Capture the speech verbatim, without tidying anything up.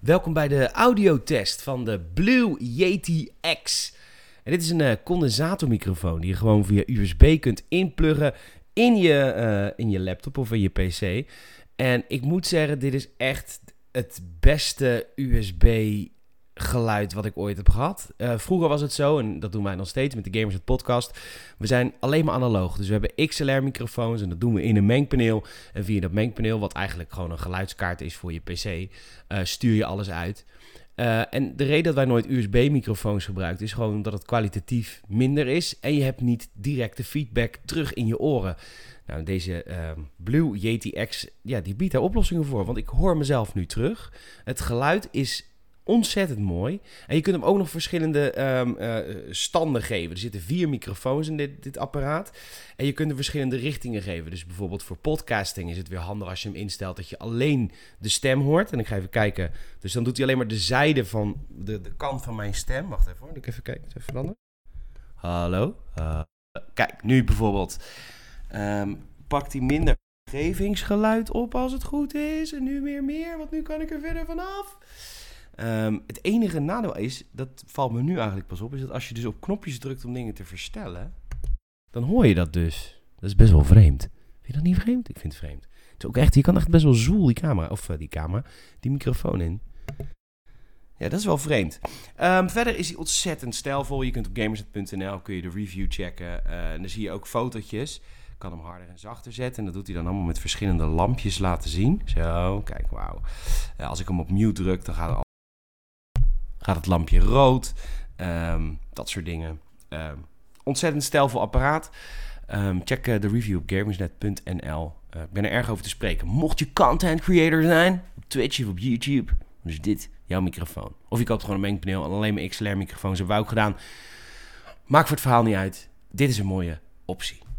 Welkom bij de audiotest van de Blue Yeti X. En dit is een uh, condensatormicrofoon die je gewoon via U S B kunt inpluggen in je, uh, in je laptop of in je P C. En ik moet zeggen, dit is echt het beste U S B-geluid wat ik ooit heb gehad. Uh, vroeger was het zo, en dat doen wij nog steeds met de Gamers at Podcast. We zijn alleen maar analoog. Dus we hebben X L R-microfoons en dat doen we in een mengpaneel. En via dat mengpaneel, wat eigenlijk gewoon een geluidskaart is voor je P C, uh, stuur je alles uit. Uh, en de reden dat wij nooit U S B-microfoons gebruiken is gewoon dat het kwalitatief minder is. En je hebt niet directe feedback terug in je oren. Nou, deze uh, Blue Yeti X, ja, die biedt daar oplossingen voor. Want ik hoor mezelf nu terug. Het geluid is ontzettend mooi. En je kunt hem ook nog verschillende um, uh, standen geven. Er zitten vier microfoons in dit, dit apparaat. En je kunt hem verschillende richtingen geven. Dus bijvoorbeeld voor podcasting is het weer handig als je hem instelt dat je alleen de stem hoort. En ik ga even kijken. Dus dan doet hij alleen maar de zijde van de, de kant van mijn stem. Wacht even hoor, ik even kijken. Even veranderen. Hallo. Uh, kijk, nu bijvoorbeeld. Um, pakt hij minder omgevingsgeluid op als het goed is. En nu meer meer, want nu kan ik er verder vanaf. Um, het enige nadeel is, dat valt me nu eigenlijk pas op, is dat als je dus op knopjes drukt om dingen te verstellen, dan hoor je dat dus. Dat is best wel vreemd. Vind je dat niet vreemd? Ik vind het vreemd. Het is ook echt, je kan echt best wel zoel die camera, of uh, die camera, die microfoon in. Ja, dat is wel vreemd. Um, verder is hij ontzettend stijlvol. Je kunt op gamersnet punt n l kun je de review checken. Uh, en dan zie je ook fotootjes. Ik kan hem harder en zachter zetten. En dat doet hij dan allemaal met verschillende lampjes laten zien. Zo, kijk, wauw. Uh, als ik hem op mute druk, dan gaat het, gaat het lampje rood. Um, dat soort dingen. Um, ontzettend stijlvol apparaat. Um, check uh, de review op gamersnet punt n l. Uh, ik ben er erg over te spreken. Mocht je content creator zijn, op Twitch of op YouTube, dus dit, jouw microfoon. Of je koopt gewoon een mengpaneel en alleen maar X L R-microfoons hebben we ook gedaan. Maakt voor het verhaal niet uit. Dit is een mooie optie.